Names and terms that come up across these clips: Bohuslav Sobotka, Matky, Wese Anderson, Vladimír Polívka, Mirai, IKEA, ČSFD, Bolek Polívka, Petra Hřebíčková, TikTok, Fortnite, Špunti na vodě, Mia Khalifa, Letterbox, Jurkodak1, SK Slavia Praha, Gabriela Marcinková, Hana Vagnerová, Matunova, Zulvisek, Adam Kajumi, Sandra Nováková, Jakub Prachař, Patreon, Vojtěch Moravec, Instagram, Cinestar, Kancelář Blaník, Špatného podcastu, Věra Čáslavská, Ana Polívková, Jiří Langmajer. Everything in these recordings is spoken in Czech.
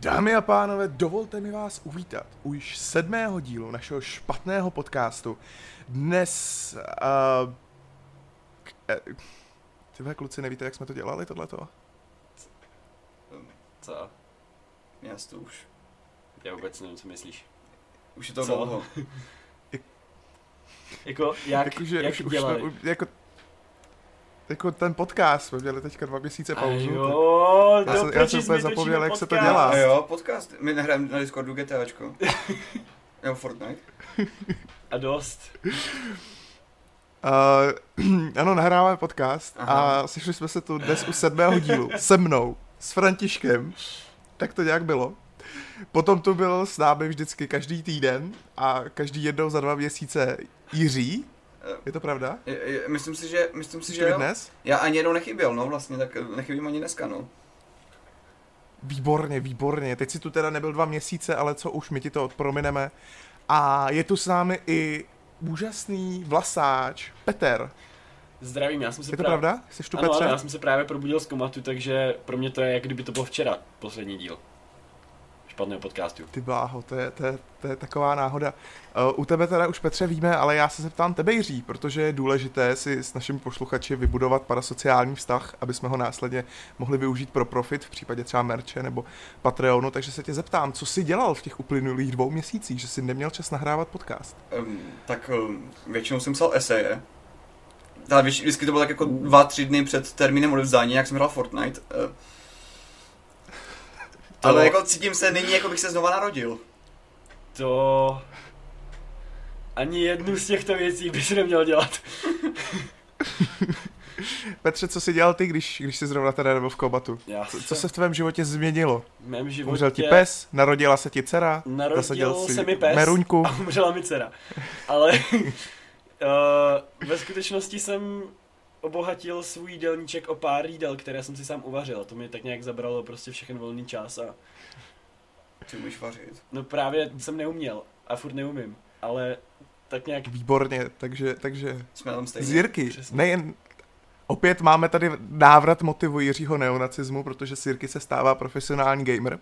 Dámy a pánové, dovolte mi vás uvítat u již 7. dílu našeho špatného podcastu. Dnes... Tyhle kluci, nevíte, jak jsme to dělali, tohleto? Co? Já to už... Já vůbec nevím, co myslíš. Už je to dlouho. Jako ten podcast jsme měli teďka 2 měsíce pauzu. Jo, já jsem úplně zapomněl, jak se to dělá. Jo, podcast. My nehráme na Discordu GTAčko. Nebo Fortnite. A dost. Ano, nahráváme podcast. Aha. A sešli jsme se tu dnes u 7. dílu. Se mnou, s Františkem. Tak to nějak bylo. Potom tu byl s námi vždycky každý týden a každý jednou za 2 měsíce Jiří. Je to pravda? Myslím si, že dnes? Já ani jednou nechyběl, no vlastně, tak nechybím ani dneska, no. Výborně. Teď si tu teda nebyl 2 měsíce, ale co už, my ti to odpromineme. A je tu s námi i úžasný vlasáč Petr. Zdravím, já jsem se... Je to pravda? Jseš tu, ano, Petře? Ano, já jsem se právě probudil z komatu, takže pro mě to je, jak kdyby to bylo včera, poslední díl špatného podcastu. Ty bláho, to je taková náhoda. U tebe teda už, Petře, víme, ale já se zeptám tebe, Jiří, protože je důležité si s našimi posluchači vybudovat parasociální vztah, aby jsme ho následně mohli využít pro profit v případě třeba merče nebo Patreonu, takže se tě zeptám, co jsi dělal v těch uplynulých 2 měsících, že jsi neměl čas nahrávat podcast? Většinou jsem psal eseje. Vždycky to bylo tak jako 2-3 dny před termínem odevzdání, jak jsem hrál Fortnite. Ale jako cítím se nyní, jako bych se znova narodil. To... Ani jednu z těchto věcí bys neměl dělat. Petře, co jsi dělal ty, když jsi zrovna tady nebyl v komatu? Co se v tvém životě změnilo? V mém životě... Umřel ti pes, narodila se ti dcera, narodil se mi pes meruňku a umřela mi dcera. Ale ve skutečnosti jsem obohatil svůj jídelníček o pár jídel, které jsem si sám uvařil. To mi tak nějak zabralo prostě všechen volný čas a... Ty umíš vařit? No právě jsem neuměl a furt neumím, ale tak nějak... Výborně, takže... Jsme tam stejně. Zírky, nejen... Opět máme tady návrat motivu Jiřího neonacismu, protože Sirky se stává profesionální gamer.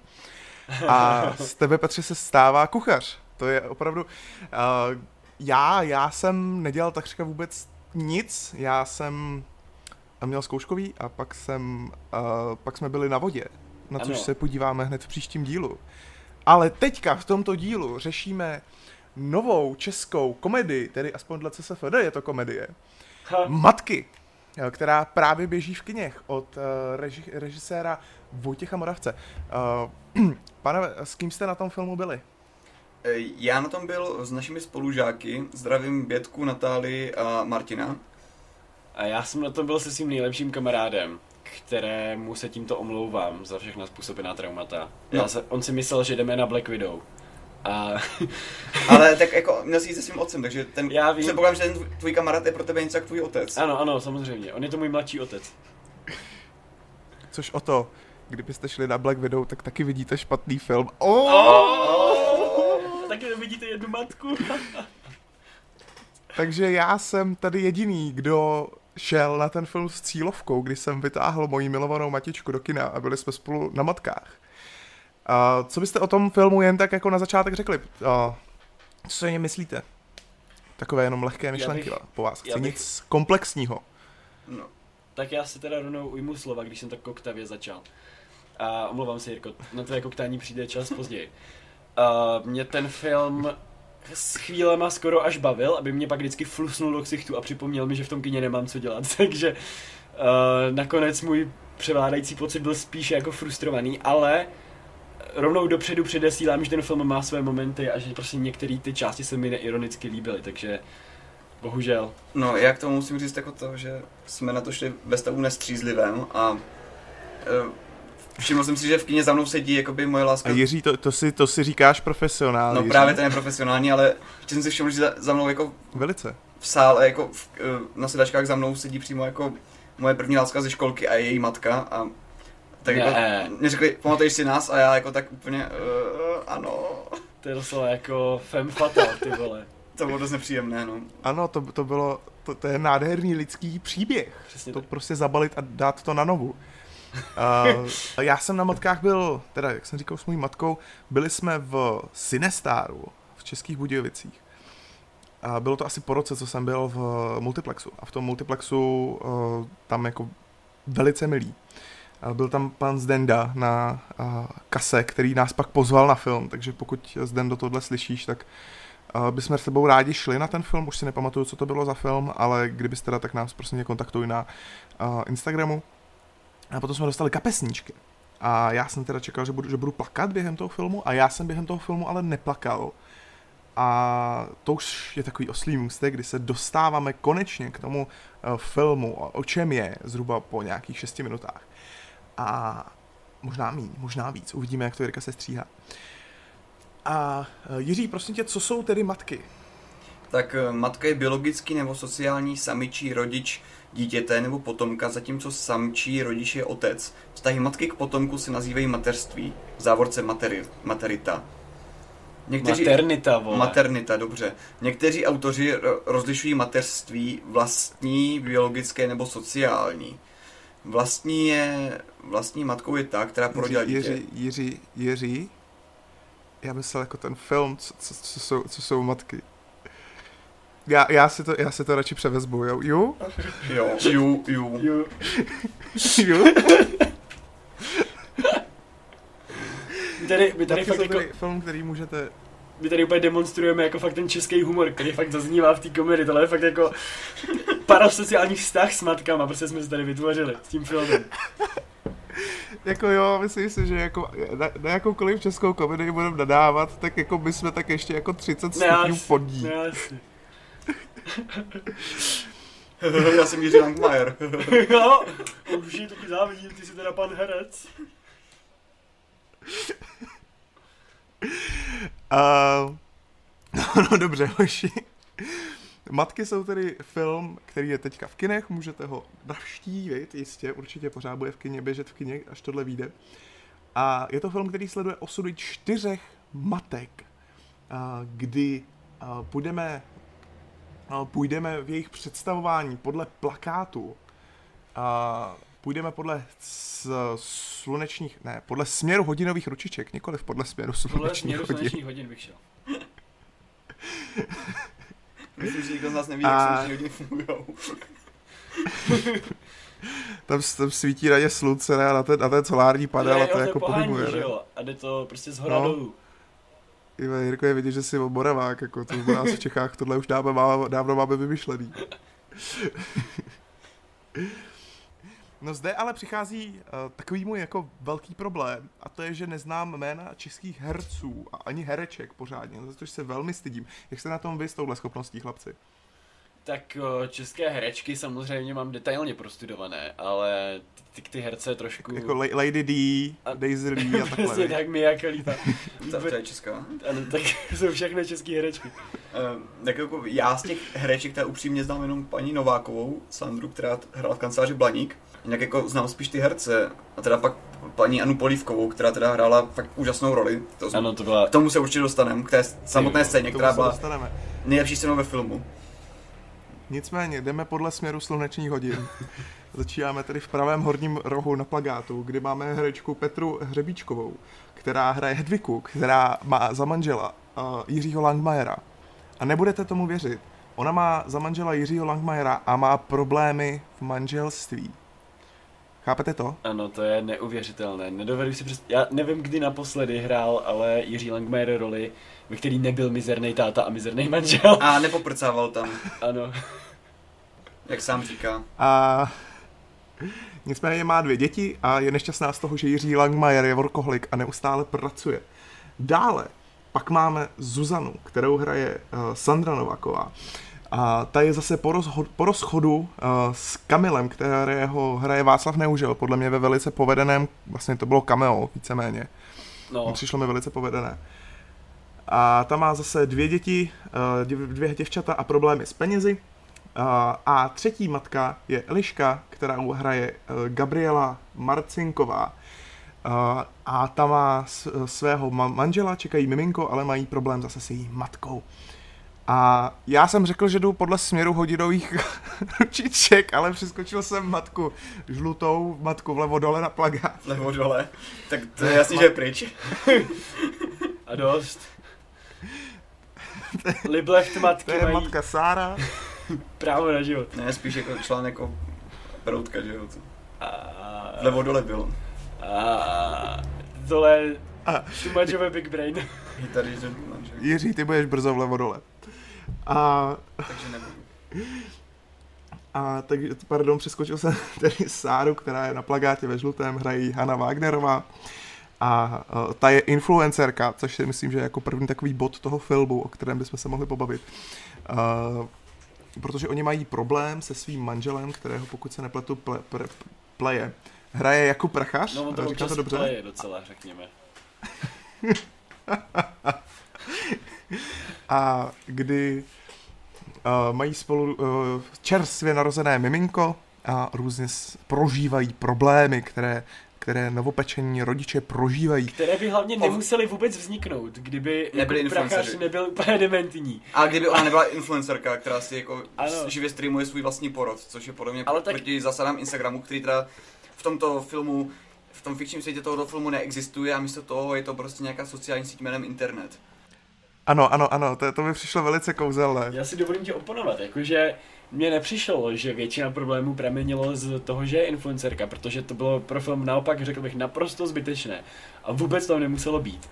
A z tebe, Petře, se stává kuchař. To je opravdu... Já jsem nedělal takřka vůbec nic, já jsem měl zkouškový a pak jsme byli na vodě, na což se podíváme hned v příštím dílu. Ale teďka v tomto dílu řešíme novou českou komedii, tedy aspoň dle CSFD je to komedie, Matky, která právě běží v kiněch od režiséra Vojtěcha Moravce. Pane, s kým jste na tom filmu byli? Já na tom byl s našimi spolužáky, zdravím Bětku, Natálii a Martina. A já jsem na tom byl se svým nejlepším kamarádem, kterému se tímto omlouvám za všechna způsobená traumata. No. On si myslel, že jdeme na Black Widow. A... Ale tak jako měl jsi jít se svým otcem, takže ten... Já vím. Předpokládám, že ten tvůj kamarád je pro tebe něco jak tvůj otec. Ano, samozřejmě. On je to můj mladší otec. Což o to, kdybyste šli na Black Widow, tak taky vidíte špatný film. Taky vidíte jednu matku. Takže já jsem tady jediný, kdo šel na ten film s cílovkou, kdy jsem vytáhl moji milovanou matičku do kina a byli jsme spolu na Matkách. Co byste o tom filmu jen tak jako na začátek řekli? Co si o něm myslíte? Takové jenom lehké myšlenky po vás. Chci nic komplexního. No, tak já se teda rovnou ujmu slova, když jsem tak koktavě začal. A omlouvám se, Jirko, na tvé koktání přijde čas později. Mě ten film s chvílema skoro až bavil, aby mě pak vždycky flusnul do ksichtu a připomněl mi, že v tom kině nemám co dělat, takže nakonec můj převládající pocit byl spíš jako frustrovaný, ale rovnou dopředu předesílám, že ten film má své momenty a že prostě některé ty části se mi neironicky líbily, takže bohužel. No, já k tomu musím říct jako to, že jsme na to šli ve stavu nestřízlivém a... Všiml jsem si, že v kyně za mnou sedí jakoby moje láska. A Jiří, to si říkáš profesionální. No Jiří. Právě to je profesionální, ale ještě jsem si všiml, že za mnou jako... Velice. V sále, jako na sedačkách za mnou sedí přímo jako moje první láska ze školky a její matka a... Tak jako mě řekli, pamatuješ si nás? A já jako tak úplně, ano. To je docela jako femme fatale, ty vole. To bylo dost nepříjemné, no. Ano, to bylo, to je nádherný lidský příběh. Přesně to tak. Prostě zabalit a dát to na novu. Já jsem na matkách byl, teda jak jsem říkal s mojí matkou, byli jsme v Cinestáru v Českých Budějovicích. Bylo to asi po roce, co jsem byl v multiplexu. A v tom multiplexu tam jako velice milý. Byl tam pan Zdenda na kase, který nás pak pozval na film, takže pokud Zdendo tohle slyšíš, tak bychom s tebou rádi šli na ten film, už si nepamatuju, co to bylo za film, ale kdybyste teda, tak nás prostě kontaktuj na Instagramu. A potom jsme dostali kapesníčky. A já jsem teda čekal, že budu plakat během toho filmu, a já jsem během toho filmu ale neplakal. A to už je takový oslý můstek, kdy se dostáváme konečně k tomu filmu, o čem je, zhruba po nějakých 6 minutách. A možná míň, možná víc, uvidíme, jak to Jirka se stříhá. A Jiří, prosím tě, co jsou tedy matky? Tak matka je biologický nebo sociální samičí rodič dítěte nebo potomka, zatímco samčí rodič je otec. Vztahy matky k potomku se nazývají mateřství, v závorce materita. Maternita, dobře. Někteří autoři rozlišují mateřství vlastní, biologické nebo sociální. Vlastní matkou je ta, která porodila dítě. Jiří? Já myslel jako ten film, co jsou matky. Já si to radši převezbu, Jo. My tady fakt jako film, který můžete... My tady úplně demonstrujeme jako fakt ten český humor, který fakt zaznívá v té komedii, tohle je fakt jako parasociálních vztah s matkama, prostě jsme se tady vytvořili s tím filmem. Jako jo, myslím si, že jako na jakoukoliv českou komedii budeme nadávat, tak jako my jsme tak ještě jako 30 stupňů pod ní. Já jsem Jiří Langmajer. Jo, už je taky závidím, ty jsi teda pan herec. No dobře, hoši. Matky jsou tedy film, který je teďka v kinech, můžete ho navštívit, jistě, určitě pořád bude v kině, běžet v kině, až tohle vyjde. A je to film, který sleduje osudy 4 matek, kdy půjdeme v jejich představování podle plakátu, půjdeme podle směru hodinových ručiček, nikoliv podle směru slunečních hodin. Podle směru slunečních hodin bych šel. Myslím, že nikdo z nás neví, jak sluneční hodiny fungujou. tam svítí radě slunce, ne? A ten solární padel, a to jako pohybuje. Že jo? A jde to prostě z hora dolů. Jirko, je vidět, že jsi Moravák, jako to u nás v Čechách, tohle už dávno máme vymyšlený. No zde ale přichází takový můj jako velký problém, a to je, že neznám jména českých herců a ani hereček pořádně, za což se velmi stydím. Jak jste na tom vy s touhle schopností, chlapci? Tak české herečky samozřejmě mám detailně prostudované, ale ty herce trošku... Jako Lady D, Daisy Lee a takhle. Přesně tak, Mia Khalifa. To je česká. Ano, tak jsou všechny české herečky. Tak jako já z těch hereček teda upřímně znám jenom paní Novákovou, Sandru, která hrála v Kanceláři Blaník. Jinak jako znám spíš ty herce, a teda pak paní Anu Polívkovou, která teda hrála fakt úžasnou roli. Ano, to byla... K tomu se určitě dostaneme, k té samotné scéně, která byla nejlepší scénou ve filmu. Nicméně, jdeme podle směru slunečních hodin. Začínáme tedy v pravém horním rohu na plakátu, kdy máme herečku Petru Hřebíčkovou, která hraje Hedviku, která má za manžela Jiřího Langmajera. A nebudete tomu věřit, ona má za manžela Jiřího Langmajera a má problémy v manželství. Chápete to? Ano, to je neuvěřitelné. Nedovedu si Já nevím, kdy naposledy hrál, ale Jiří Langmajer roli, ve který nebyl mizernej táta a mizernej manžel. A nepoprcával tam. Ano. Jak sám říká. A nicméně má 2 děti a je nešťastná z toho, že Jiří Langmajer je workoholik a neustále pracuje. Dále pak máme Zuzanu, kterou hraje Sandra Nováková. A ta je zase po rozchodu s Kamilem, kterého hraje Václav Neužil, podle mě ve velice povedeném, vlastně to bylo cameo víceméně, no. Přišlo mi velice povedené. A ta má zase 2 děti, 2 děvčata a problémy s penězi. A třetí matka je Eliška, která hraje Gabriela Marcinková. A ta má svého manžela, čekají miminko, ale mají problém zase s její matkou. A já jsem řekl, že jdu podle směru hodinových ručiček, ale přeskočil jsem matku žlutou, matku vlevo dole na plakát. Vlevo dole? Tak to je jasný, že je pryč. A dost. Liblecht matky mají. To je matka Sára. Právo na život. Ne, spíš jako článek jako Broutka, že jo? Vlevo dole byl. Dole... Too much of a big brain. Jiří, ty budeš brzo vlevo dole. Takže nebudu. Takže, pardon, přeskočil jsem tedy Sáru, která je na plakátě ve žlutém, hrají Hana Vagnerová. A ta je influencerka, což si myslím, že je jako první takový bod toho filmu, o kterém bychom se mohli pobavit. Protože oni mají problém se svým manželem, kterého, pokud se nepletu, hraje Jakub Prachař. No, on to občas pleje docela, řekněme. A kdy mají spolu čerstvě narozené miminko a různě prožívají problémy, které novopečení rodiče prožívají. Které by hlavně nemuseli vůbec vzniknout, kdyby Prachař nebyl úplně dementní. A kdyby ona nebyla influencerka, která si jako živě streamuje svůj vlastní porod, což je podle mě proti zásadám Instagramu, který teda v tomto filmu, v tom fikčním světě tohoto filmu neexistuje a místo toho je to prostě nějaká sociální síť jménem internet. Ano, to mi přišlo velice kouzelné. Já si dovolím tě oponovat, jakože mně nepřišlo, že většina problémů pramenilo z toho, že je influencerka, protože to bylo pro film naopak, řekl bych, naprosto zbytečné a vůbec tam nemuselo být.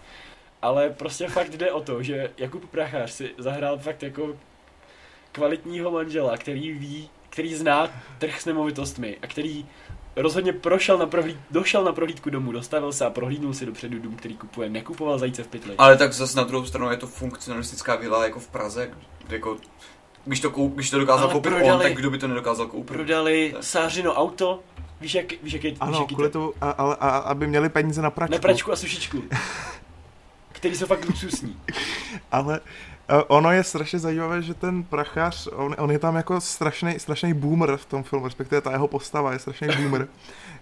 Ale prostě fakt jde o to, že Jakub Prachař si zahrál fakt jako kvalitního manžela, který zná trh s nemovitostmi a který rozhodně došel na prohlídku domů, dostavil se a prohlídnul si dopředu dům, který kupuje, nekupoval zajíce v pytli. Ale tak zase na druhou stranu je to funkcionalistická vila jako v Praze, jako když to dokázal koupit on, tak kdo by to nedokázal koupit? Prodali Sářino auto, víš jak je... Ano, kvůli tomu, aby měli peníze na pračku. Na pračku a sušičku, který jsou fakt luxusní. Ale... Ono je strašně zajímavé, že ten Prachař, on je tam jako strašný boomer v tom filmu, respektive ta jeho postava je strašný boomer,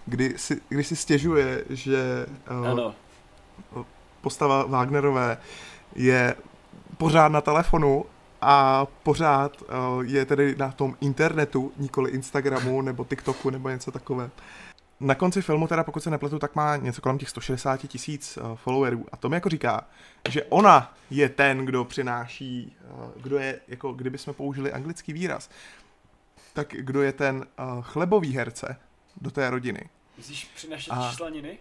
kdy si stěžuje, že postava Wagnerové je pořád na telefonu a pořád je tedy na tom internetu, nikoli Instagramu nebo TikToku nebo něco takové. Na konci filmu teda, pokud se nepletu, tak má něco kolem těch 160 000 followerů a to mi jako říká, že ona je ten, kdo přináší, kdo je, jako kdyby jsme použili anglický výraz, tak kdo je ten chlebový herce do té rodiny. Myslíš přinašet članiny?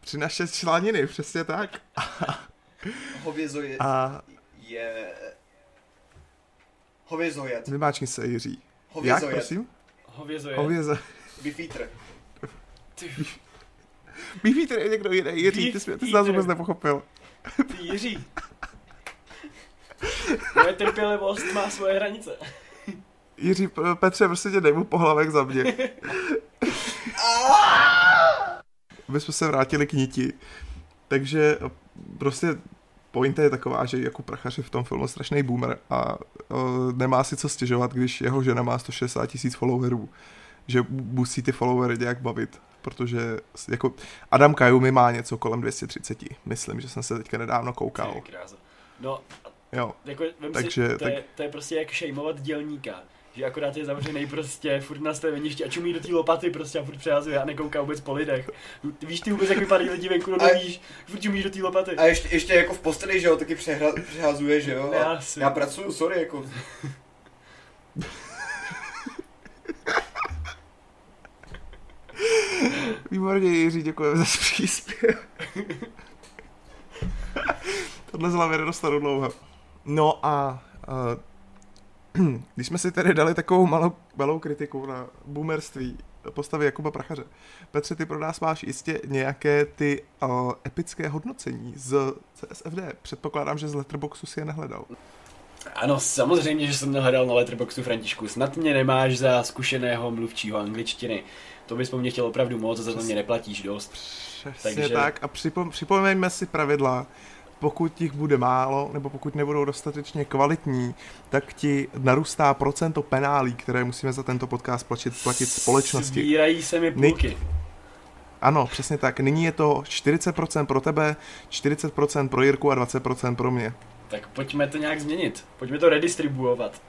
Přinašet članiny, přesně tak. Hovězo je... Hovězojet. Vymáčni se, Jiří. Hovězojet. Jak, prosím? Hovězojet. Beefeater. Beefeater je někdo jiný. Jiří, ty jsi nás vůbec nepochopil. Ty Jiří. Moje trpělivost má svoje hranice. Jiří, Petře, prostě tě dej mu pohlavek za mě. My jsme se vrátili k niti. Takže prostě pointa je taková, že Jakub Prachař je v tom filmu strašný boomer a nemá si co stěžovat, když jeho žena má 160 000 followerů. Že musí ty followery nějak bavit, protože jako Adam Kajumi má něco kolem 230, myslím, že jsem se teďka nedávno koukal. No, jo, jako, to je prostě jak šejmovat dělníka, že akorát je zavřenej prostě furt na staveništi a čumí do té lopaty prostě a furt přehazuje a nekouká vůbec po lidech. Víš ty vůbec, jak vypadají lidi venku, nevíš, furt čumíš do té lopaty. A ještě jako v posteli, že jo, taky přehazuje, že jo, já pracuju, sorry, jako... Výborně, Jiří, děkujeme za příspěv. Tohle zlavě nedostanu dlouho. No a když jsme si tady dali takovou malou kritiku na boomerství postavy Jakuba Prachaře, Petře, ty pro nás máš jistě nějaké ty epické hodnocení z CSFD. Předpokládám, že z Letterboxu si je nehledal. Ano, samozřejmě, že jsem nehledal na Letterboxu, Františku. Snad mě nemáš za zkušeného mluvčího angličtiny. To bys po mně chtěl opravdu moc, za to mě neplatíš dost. Přesně. Takže... tak a připomeňme si pravidla, pokud jich bude málo, nebo pokud nebudou dostatečně kvalitní, tak ti narůstá procento penálí, které musíme za tento podcast platit společnosti. Svírají se mi půlky. Ano, přesně tak. Nyní je to 40% pro tebe, 40% pro Jirku a 20% pro mě. tak pojďme to nějak změnit, pojďme to redistribuovat.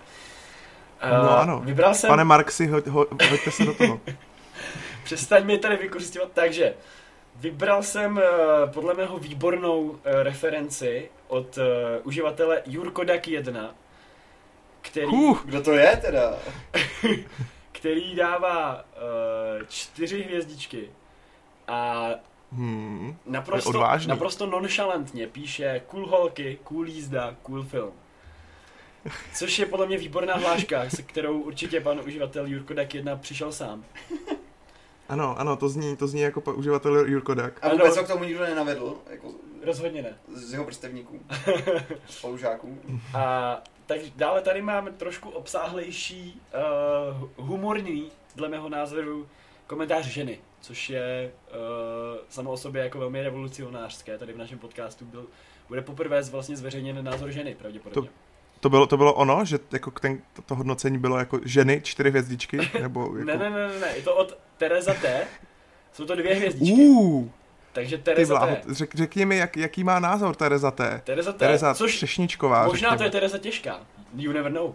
No ano, vybral jsem... pane Marxi, hoďte se do toho. Přestaň mi tady vykořisťovat. Takže vybral jsem podle mého výbornou referenci od uživatele Jurkodak1, který... Kdo to je teda? Který dává 4 hvězdičky a naprosto nonchalantně píše cool holky, cool jízda, cool film. Což je podle mě výborná hláška, se kterou určitě pan uživatel Jurkodak1 přišel sám. Ano, to zní jako pan uživatel Jurkodak. A vůbec ho k tomu nikdo nenavedl? Jako rozhodně ne. Z jeho prstevníků, spolužáků. A takže dále tady máme trošku obsáhlejší, humorný, dle mého názoru, komentář ženy, což je samo o sobě jako velmi revolucionářské. Tady v našem podcastu bude poprvé vlastně zveřejněn názor ženy, pravděpodobně. To bylo ono, že jako to hodnocení bylo jako ženy 4 hvězdičky? Nebo jako... Ne, je to od Tereza T. Jsou to 2 hvězdičky. Takže Tereza T. Řekni mi, jaký má názor Tereza T. Tereza Třešničková. Možná řekněme. To je Tereza Těžká. You never know.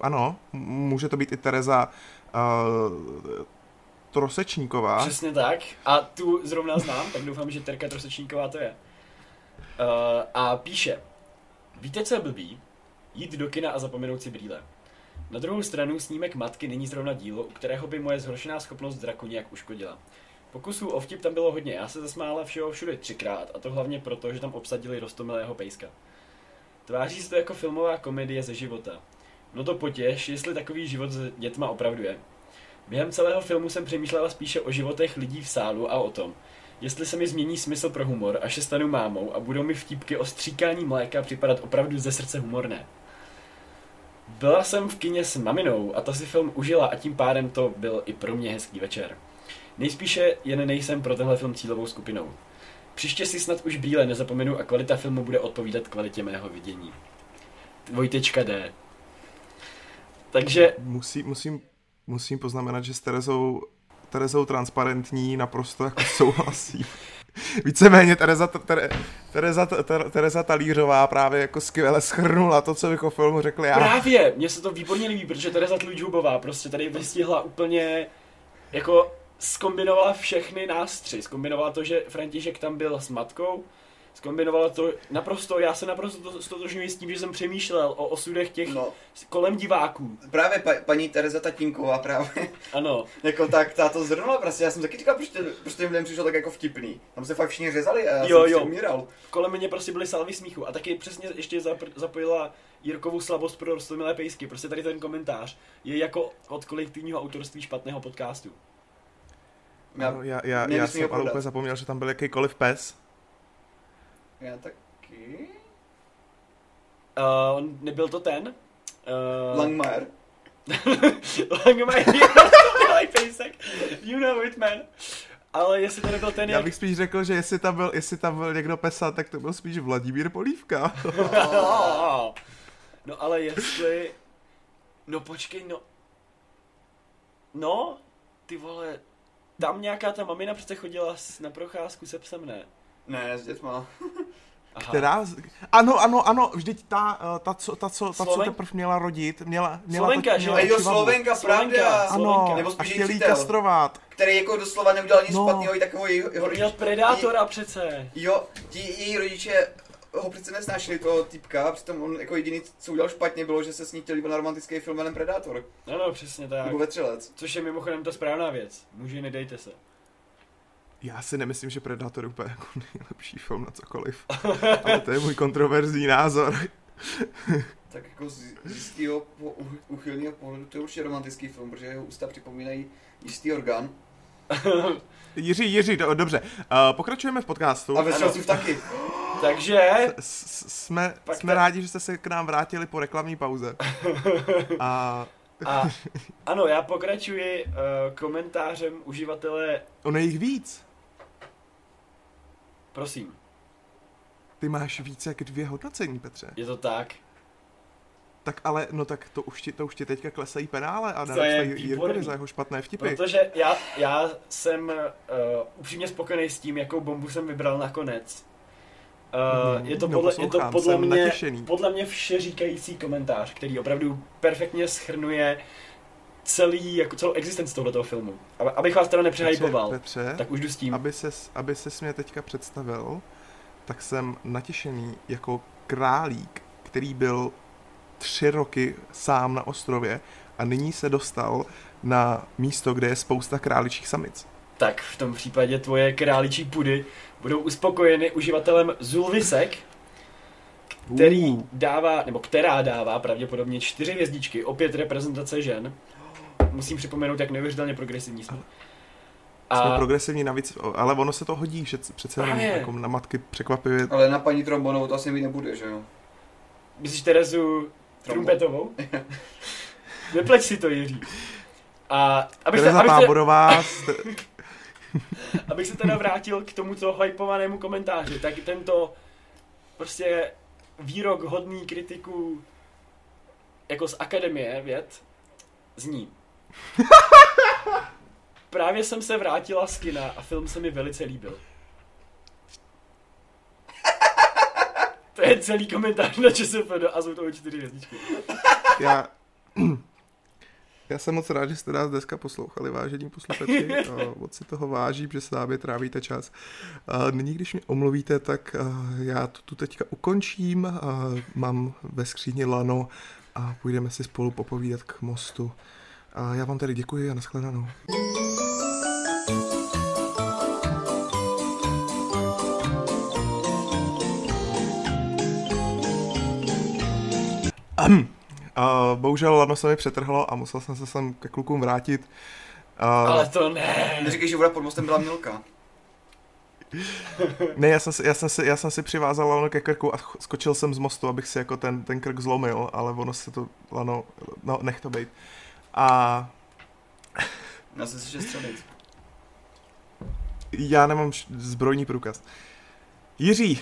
Ano, může to být i Tereza Trosečníková. Přesně tak. A tu zrovna znám, tak doufám, že Terka Trosečníková to je. A píše... Víte, co je blbý? Jít do kina a zapomenout si brýle. Na druhou stranu snímek Matky není zrovna dílo, u kterého by moje zhoršená schopnost zraku nějak uškodila. Pokusů o vtip tam bylo hodně, já se zasmála všeho všude 3krát, a to hlavně proto, že tam obsadili roztomilého pejska. Tváří se to jako filmová komedie ze života. No to potěš, jestli takový život s dětma opravdu je. Během celého filmu jsem přemýšlela spíše o životech lidí v sálu a o tom, jestli se mi změní smysl pro humor, až se stanu mámou a budou mi vtípky o stříkání mléka připadat opravdu ze srdce humorné. Byla jsem v kině s maminou a ta si film užila a tím pádem to byl i pro mě hezký večer. Nejspíše jen nejsem pro tenhle film cílovou skupinou. Příště si snad už brýle nezapomenu a kvalita filmu bude odpovídat kvalitě mého vidění. Vojtečka D. Takže... Musím poznamenat, že s Terezou transparentní naprosto jako souhlasí. Víceméně Tereza Talířová právě jako skvěle shrnula to, co bych o filmu řekl já. Právě, mně se to výborně líbí, protože Tereza Tlujčubová prostě tady vystihla úplně, jako zkombinovala všechny nástři. Zkombinovala to, že František tam byl s matkou, zkombinovala to naprosto, já se naprosto stotožňuji s tím, že jsem přemýšlel o osudech těch kolem diváků. Právě paní Tereza Tatínková právě. Ano. Jako tak ta to zhrnula prostě, já jsem taky říkal, proč těm lidem přišel tak jako vtipný. Tam se fakt všichni řezali a já jsem umíral. Kolem mě prostě byly salvy smíchu a taky přesně ještě zapojila Jirkovu slabost pro roztomilé pejsky. Prostě tady ten komentář je jako od kolektivního autorství Špatného podcastu. Já jsem ale úplně zapomněl, že tam byl jakýkoliv pes. Já taky... nebyl to ten? Langmajer. Langmajer je roztomilej pejsek. You know it, man. Ale jestli to nebyl ten... Já bych spíš řekl, že jestli tam byl někdo pesa, tak to byl spíš Vladimír Polívka. No ale jestli... No počkej, no... No, ty vole... Tam nějaká ta mamina přece chodila na procházku se psem, ne? Ne, s dětma. Která? Ano, vždyť ta co teprve měla rodit, měla Slovenka, že? Jo, Slovenka, pravda. Ano, nebo spíš přítel, který jako doslova neudělal nic špatného, i takového jeho rodiče. Měl predátora přece. Jo, ti její rodiče ho přece nesnášili, toho typka, přitom on jako jediný, co udělal špatně, bylo, že se s ní chtěl líbit na romantický film jmenem Predátor. Ano, přesně tak. Nebo vetřelec. Což je mimochodem ta správná věc. Muži, nedejte se. Já si nemyslím, že Predátor je úplně jako nejlepší film na cokoliv, ale to je můj kontroverzní názor. Tak jako z toho uchylného pohledu to je určitě romantický film, protože jeho ústa připomínají jistý orgán. Jiří, dobře, pokračujeme v podcastu. A ve střelcích taky. Takže... Jsme rádi, že jste se k nám vrátili po reklamní pauze. A ano, já pokračuji komentářem uživatele... Ono je jich víc. Prosím. Ty máš více jak 2 hodnocení, Petře. Je to tak. Tak ale, no tak to už ti teďka klesají penále a narostají Jirkovi za jeho špatné vtipy. Protože já jsem upřímně spokojený s tím, jakou bombu jsem vybral nakonec. Je to podle mě všeříkající komentář, který opravdu perfektně shrnuje celou existenci tohoto filmu. Abych vás teda nepřehajpoval, Petře, tak už jdu s tím. Aby ses mě teďka představil, tak jsem natěšený jako králík, který byl 3 roky sám na ostrově a nyní se dostal na místo, kde je spousta králičích samic. Tak v tom případě tvoje králičí pudy budou uspokojeny uživatelem Zulvisek, který dává, nebo která dává pravděpodobně 4 hvězdičky, opět reprezentace žen. Musím připomenout, jak neuvěřitelně progresivní jsme. Jsme progresivní navíc, ale ono se to hodí, že přece jako na matky překvapivě. Ale na paní trombonovou to asi mi nebude, že jo? Myslíš Terezu Trumpetovou? Nepleť si to, Jiří. A Tereza Táborová... Abych se teda vrátil k tomuto hypovanému komentáři, tak tento prostě výrok hodný kritiků jako z Akademie věd zní. Právě jsem se vrátila z kina a film se mi velice líbil. To je celý komentář na ČSFD a jsou toho 4 hvězdičky. Já jsem moc rád, že jste nás dneska poslouchali, vážení posluchači, moc si toho vážím, že s námi trávíte čas. Nyní, když mě omluvíte, tak já to tu teďka ukončím, mám ve skříni lano a půjdeme si spolu popovídat k mostu. Já vám tady děkuji a nashledanou. Bohužel lano se mi přetrhlo a musel jsem se sem ke klukům vrátit. Ale to ne. Neříkej, že voda pod mostem byla milka. Ne, já jsem si přivázal lano ke krku a skočil jsem z mostu, abych si jako ten krk zlomil, ale ono se to lano... No, nech to bejt. A... Já jsem si šel střelit. Já nemám zbrojní průkaz. Jiří,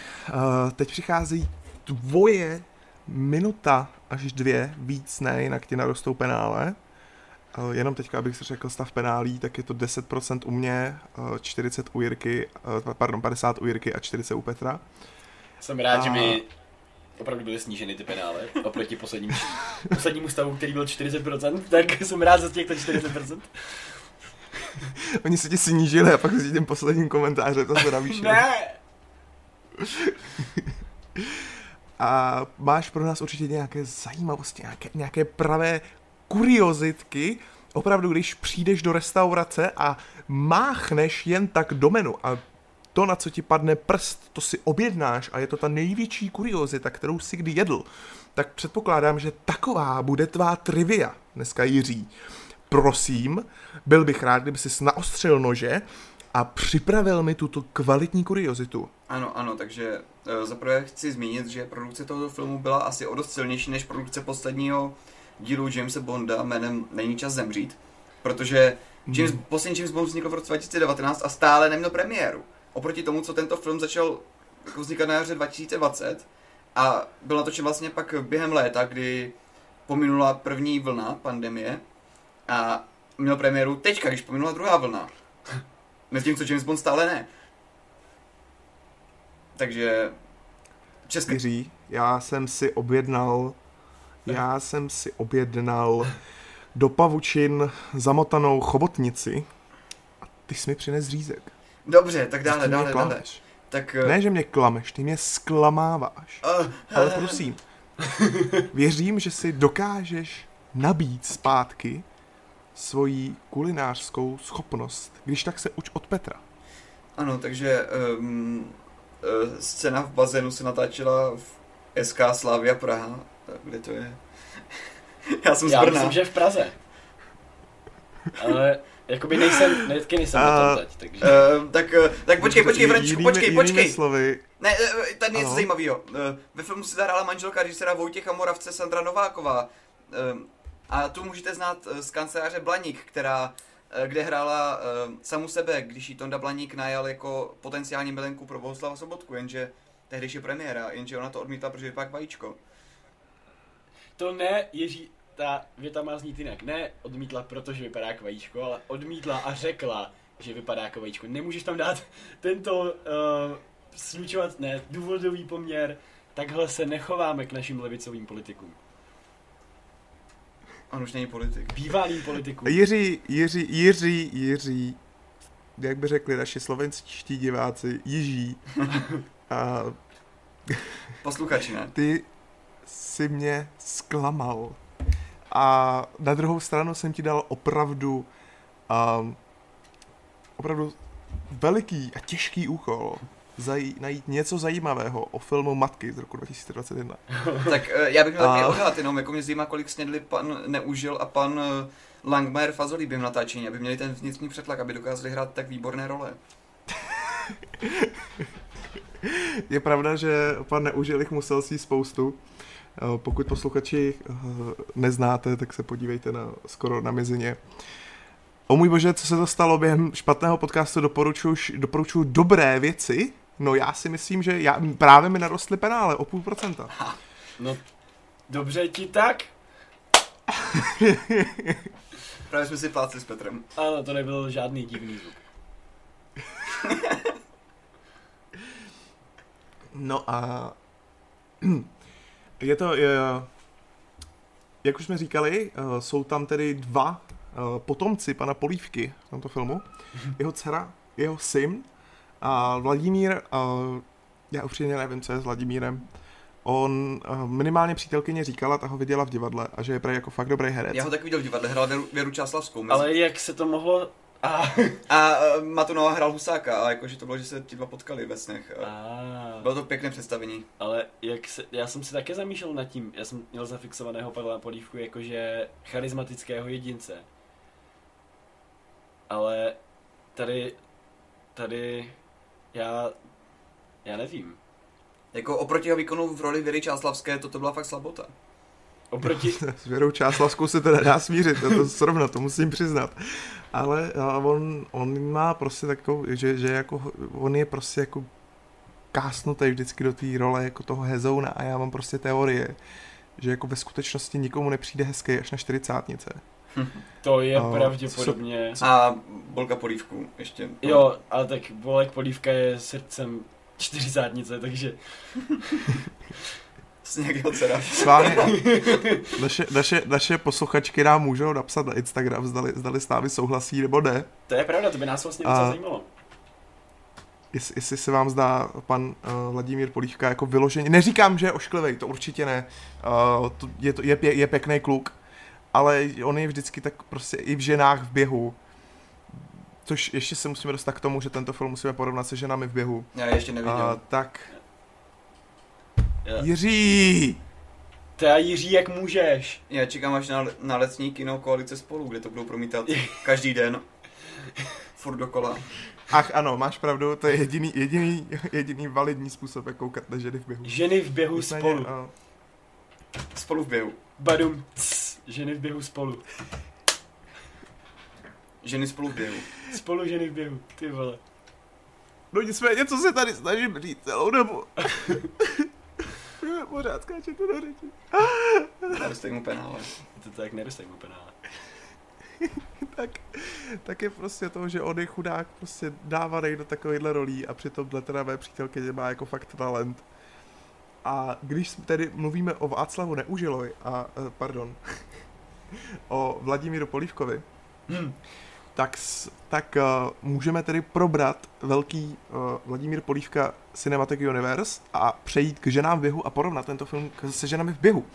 teď přichází tvoje minuta až 2, víc ne, jinak ti narostou penále. Jenom teďka, abych si řekl stav penálí, tak je to 10% u mě, 40 u Jirky, pardon, 50 u Jirky a 40 u Petra. Jsem rád, že mi opravdu byly sníženy ty penále oproti poslednímu stavu, který byl 40%, tak jsem rád za těchto 40%. Oni se ti snížili a pak si tím posledním komentářem to se navýšili. Ne! A máš pro nás určitě nějaké zajímavosti, nějaké pravé kuriozitky. Opravdu, když přijdeš do restaurace a máchneš jen tak do menu a to, na co ti padne prst, to si objednáš a je to ta největší kuriozita, kterou si kdy jedl, tak předpokládám, že taková bude tvá trivia dneska, Jiří. Prosím, byl bych rád, kdyby jsi naostřil nože a připravil mi tuto kvalitní kuriozitu. Ano, takže zaprvé chci zmínit, že produkce tohoto filmu byla asi o dost silnější než produkce posledního dílu Jamesa Bonda jménem Není čas zemřít, protože poslední James Bond vznikl v roce 2019 a stále neměl premiéru. Oproti tomu, co tento film začal vznikat na jaře 2020 a byl natočen vlastně pak během léta, kdy pominula první vlna pandemie a měl premiéru teďka, když pominula druhá vlna. Zatímco James Bond stále ne. Takže... Jiří, já jsem si objednal do pavučin zamotanou chobotnici a ty jsi mi přines řízek. Dobře, tak dále. Tak, ne, že mě klameš, ty mě zklamáváš. Ale prosím, věřím, že si dokážeš nabít zpátky svoji kulinářskou schopnost, když tak se uč od Petra. Ano, takže... Scéna v bazénu se natáčela v SK Slavia Praha. Kde to je? Já jsem z Brna. Já myslím, že v Praze. Ale jakoby nejsem na tom teď, takže... Tak počkej, slovy. Ne, tady něco zajímavého. Ve filmu se zahrála manželka režisera Vojtěcha Moravce Sandra Nováková. A tu můžete znát z Kanceláře Blaník, kde hrála samu sebe, když jí Tonda Blaník najal jako potenciální milenku pro Bohuslava Sobotku, jenže tehdejší premiéra, jenže ona to odmítla, protože vypadá vajíčko. To ne, Jiří, ta věta má znít jinak. Ne odmítla, protože vypadá jak vajíčko, ale odmítla a řekla, že vypadá jako vajíčko. Nemůžeš tam dát tento slučovat ne, důvodový poměr, takhle se nechováme k našim levicovým politikům. On už není politik. Bývalý politikům. Jiří, jak by řekli naši slovenští diváci, Jiří. A... posluchači, ne? Ty jsi mě zklamal. A na druhou stranu jsem ti dal opravdu opravdu veliký a těžký úkol najít něco zajímavého o filmu Matky z roku 2021. Tak já bych měl taky odhad, jenom jako mě zajímá, kolik snědli pan Neužil a pan Langmajer fazolí během natáčení, aby měli ten vnitřní přetlak, aby dokázali hrát tak výborné role. Je pravda, že pan Neužil jich musel si spoustu. Pokud posluchači neznáte, tak se podívejte skoro na mizině. O můj bože, co se to stalo během špatného podcastu, doporučuju dobré věci. No já si myslím, že právě mi narostly penále o 0,5%. No, dobře ti tak. Právě jsme si plácli s Petrem. Ano, to nebyl žádný divný zvuk. No a... jak už jsme říkali, jsou tam tedy dva potomci pana Polívky v tomto filmu. Jeho dcera, jeho syn a Vladimír, já upřímně nevím, co je s Vladimírem. On minimálně přítelkyně říkala, ta ho viděla v divadle a že je jako fakt dobrý herec. Já ho taky viděl v divadle, hrál Věru Čáslavskou. Ale jak se to mohlo... A Matunova hrál Husáka, a jakože to bylo, že se ti dva potkali ve snech. Bylo to pěkné představení. Ale já jsem si také zamýšlel nad tím, já jsem měl zafixovaného pana Polívku jakože charismatického jedince. Ale tady já nevím. Jako oproti jeho výkonu v roli Věry Čáslavské, to byla fakt slabota. S Věrou Čáslavskou se teda dá smířit, to srovnat, to musím přiznat. Ale on má prostě takovou, že jako, on je prostě jako kásnutý vždycky do té role jako toho hezouna a já mám prostě teorie, že jako ve skutečnosti nikomu nepřijde hezký až na 40. To je pravděpodobně. A Bolka Polívku ještě. Jo, ale tak Bolek Polívka je srdcem 40, takže... S nějakého dcera. S vámi. Naše posluchačky nám můžou napsat na Instagram, zdali s námi souhlasí nebo ne. To je pravda, to by nás vlastně docela zajímalo. Jestli se vám zdá pan Vladimír Polívka jako vyloženě, neříkám, že je ošklivej, to určitě ne, je pěkný kluk, ale on je vždycky tak prostě i v ženách v běhu. Což ještě se musíme dostat k tomu, že tento film musíme porovnat se ženami v běhu. Já ještě neviděl. Tak... Yeah. Jiří! Teda Jiří, jak můžeš? Já čekám až na letní kino Koalice Spolu, kde to budou promítat každý den. Furt dokola. Ach ano, máš pravdu, to je jediný validní způsob, jak koukat na ženy v běhu. Ženy v běhu Nicméně, spolu. Spolu v běhu. Badum. Ženy v běhu spolu. Ženy spolu v běhu. Spolu ženy v běhu, ty vole. No nicméně, co se tady snažím říct celou dobu. Pořád skáčete do řeči. Nerostej mu penále. To tak nerostej mu penále. Tak je prostě to, že on je chudák prostě dávaný do takovýhle rolí a přitom teda mé přítelkyně má jako fakt talent. A když tedy mluvíme o Václavu Neužilovi a o Vladimíru Polívkovi, tak můžeme tedy probrat velký Vladimír Polívka Cinematic Universe a přejít k ženám v běhu a porovnat tento film se ženami v běhu.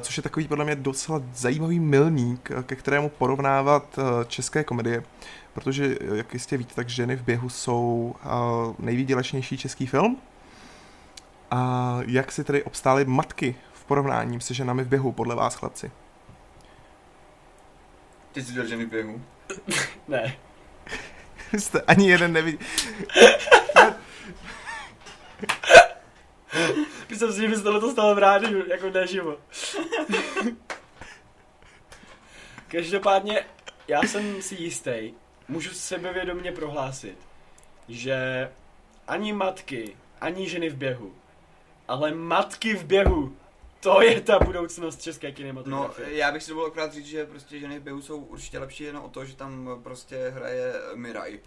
Což je takový podle mě docela zajímavý milník, ke kterému porovnávat české komedie. Protože, jak jistě víte, tak ženy v běhu jsou nejvýdělečnější český film. A jak si tedy obstály Matky v porovnání se ženami v běhu, podle vás, chlapci? Ty jsi dělal ženy v běhu? Ne. Jste ani jeden neviděl. Myslím si, že by se tohle stalo v rádiu, jako neživo. Každopádně, já jsem si jistý, můžu sebevědomě prohlásit, že ani Matky, ani ženy v běhu, ale Matky v běhu, to je ta budoucnost české kinematografie. No, já bych si dovolil akorát říct, že prostě ženy v běhu jsou určitě lepší jenom o to, že tam prostě hraje Mirai.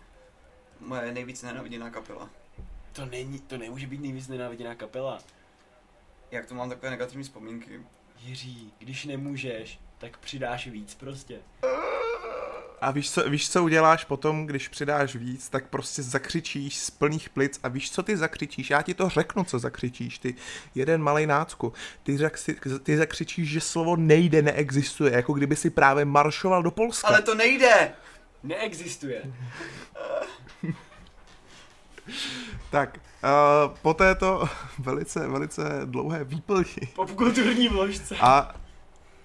Moje nejvíc nenáviděná kapela. To nemůže být nejvíc nenáviděná kapela. Jak to mám takové negativní vzpomínky? Jiří, když nemůžeš, tak přidáš víc prostě. A víš, co uděláš potom, když přidáš víc, tak prostě zakřičíš z plných plic a víš, co ty zakřičíš? Já ti to řeknu, co zakřičíš, ty jeden malej nácku. Ty zakřičíš, že slovo nejde, neexistuje, jako kdyby si právě maršoval do Polska. Ale to nejde! Neexistuje. Tak, po této velice, velice dlouhé výplni.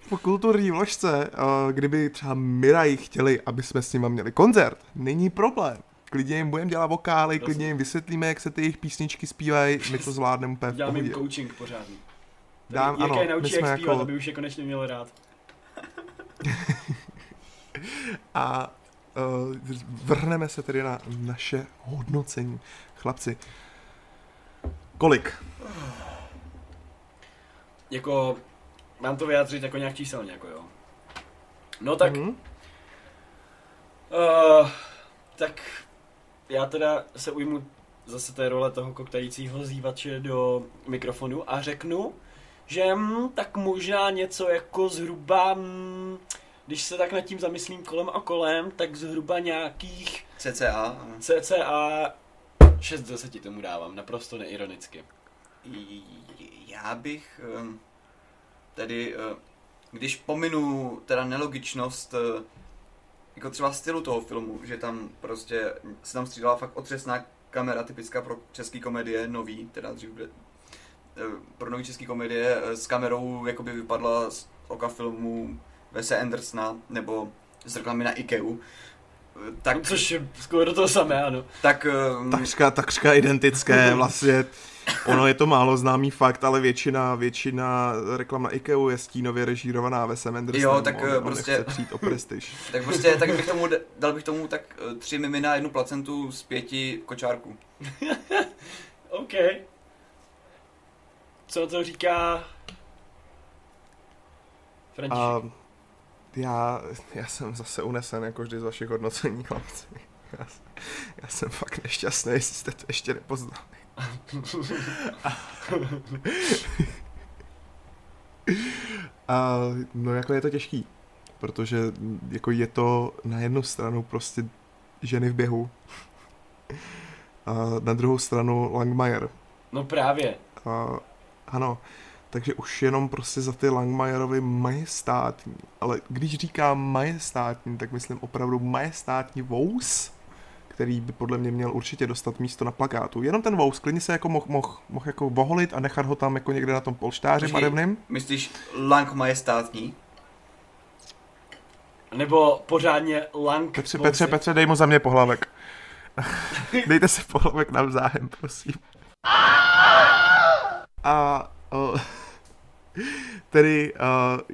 Po kulturní vložce, kdyby třeba Mirai chtěli, aby jsme s nima měli koncert, není problém. Klidně jim budeme dělat vokály, klidně jim vysvětlíme, jak se ty jejich písničky zpívají, my to zvládneme úplně v pohodě. Dám jim coaching pořádný. Jirka je naučí, jak zpívat, aby už je konečně měl rád. A vrhneme se tedy na naše hodnocení. Chlapci, kolik? Jako... Mám to vyjádřit jako nějak číselně, jako jo. No tak... Mm-hmm. Tak já teda se ujmu zase té role toho koktajícího zývače do mikrofonu a řeknu, že tak možná něco jako zhruba... když se tak nad tím zamyslím kolem a kolem, tak zhruba nějakých... CCA 6/10 tomu dávám, naprosto neironicky. Já bych... Tedy, když pominu teda nelogičnost, jako třeba stylu toho filmu, že tam prostě se tam střídala fakt otřesná kamera, typická pro český komedie, nový, teda dřív pro nový český komedie, s kamerou jakoby vypadla z oka filmu Wese Andersona, nebo z reklamy na IKEA. Tak, no, což je skoro to samé, ano. Tak, takřka identické vlastně. Ono je to málo známý fakt, ale většina reklama IKEA je stínově režírovaná ve Semendersonem. Jo, tak prostě... Nechce přijít o prestiž. Tak prostě, tak bych tomu, dal bych tomu tak 3 mimina, 1 placentu z 5 kočárků. OK. Co to říká... František? Já jsem zase unesen, jako vždy z vašich hodnocení, chlapci. Já jsem fakt nešťastný, jestli jste to ještě nepoznali. A no jako je to těžký, protože jako je to na jednu stranu prostě ženy v běhu a na druhou stranu Langmajer. No právě. A, ano, takže už jenom prostě za ty Langmajerovi majestátní, ale když říkám majestátní, tak myslím opravdu majestátní vous, který by podle mě měl určitě dostat místo na plakátu. Jenom ten vous, klidně se jako mohl jako voholit a nechat ho tam jako někde na tom polštáři padevným. Myslíš Lang majestátní? Nebo pořádně Lang... Petře, dej mu za mě pohlavek. Dejte se pohlavek navzájem, prosím. A tedy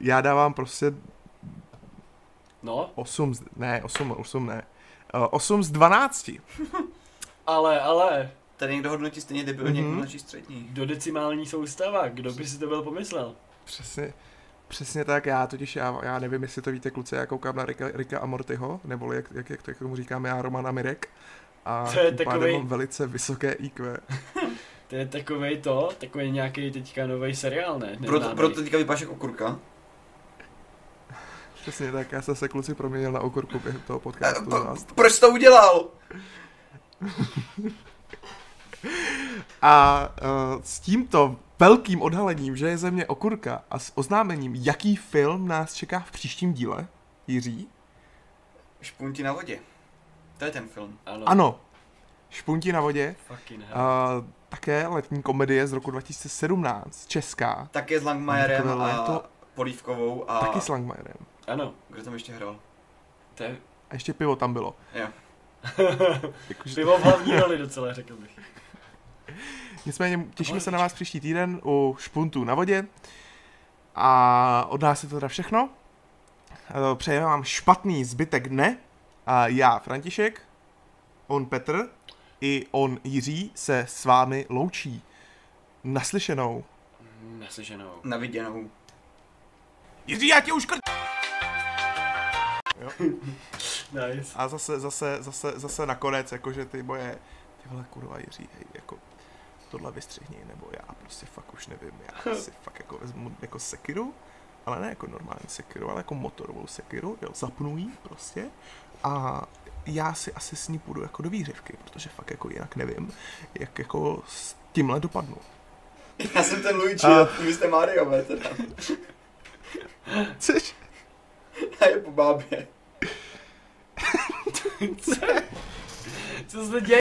já dávám prostě... No? 8 z 12. Ale. Tady někdo hodnotí stejně debilně jako naší střední. Do decimální soustava, kdo by si to byl pomyslel? Přesně tak, já nevím, jestli to víte, kluci, já koukám na Rika a Mortyho, nebo jak to mu říkáme, já Roman a Mirek. A pádem mám velice vysoké IQ. To je takovej nějaký teďka nový seriál, ne? Proto teďka vypášek okurka. Přesně tak, já jsem se kluci proměnil na okurku během toho podcastu. Proč to udělal? A s tímto velkým odhalením, že je ze mě okurka a s oznámením, jaký film nás čeká v příštím díle, Jiří? Špunti na vodě. To je ten film. Ano. Špunti na vodě. Také letní komedie z roku 2017, česká. Také s Langmajerem a Polívkovou a... Taky s Langmajerem. Ano. Kdo tam ještě hrál? A ještě pivo tam bylo. Jo. Pivo v hlavní roli docela, řekl bych. Nicméně těšíme se na vás příští týden u Špuntů na vodě. A od nás je to teda všechno. Přejeme vám špatný zbytek dne. A já, František, on Petr i on Jiří se s vámi loučí. Naslyšenou. Naslyšenou. Naviděnou. Jiří, já tě už Jo. Nice. A zase nakonec, jakože ty moje tyhle kurva Jiří, hej, jako tohle vystřihni, nebo já prostě fakt už nevím, já si fakt jako vezmu jako sekiru, ale ne jako normální sekiru, ale jako motorovou sekiru, jo, zapnu ji prostě a já si asi s ní půjdu jako do výřivky, protože fakt jako jinak nevím, jak jako s tímhle dopadnu. Já jsem ten Luigi, vy jste Mario, ne teda. Což? Já je po bábě. Co se děje?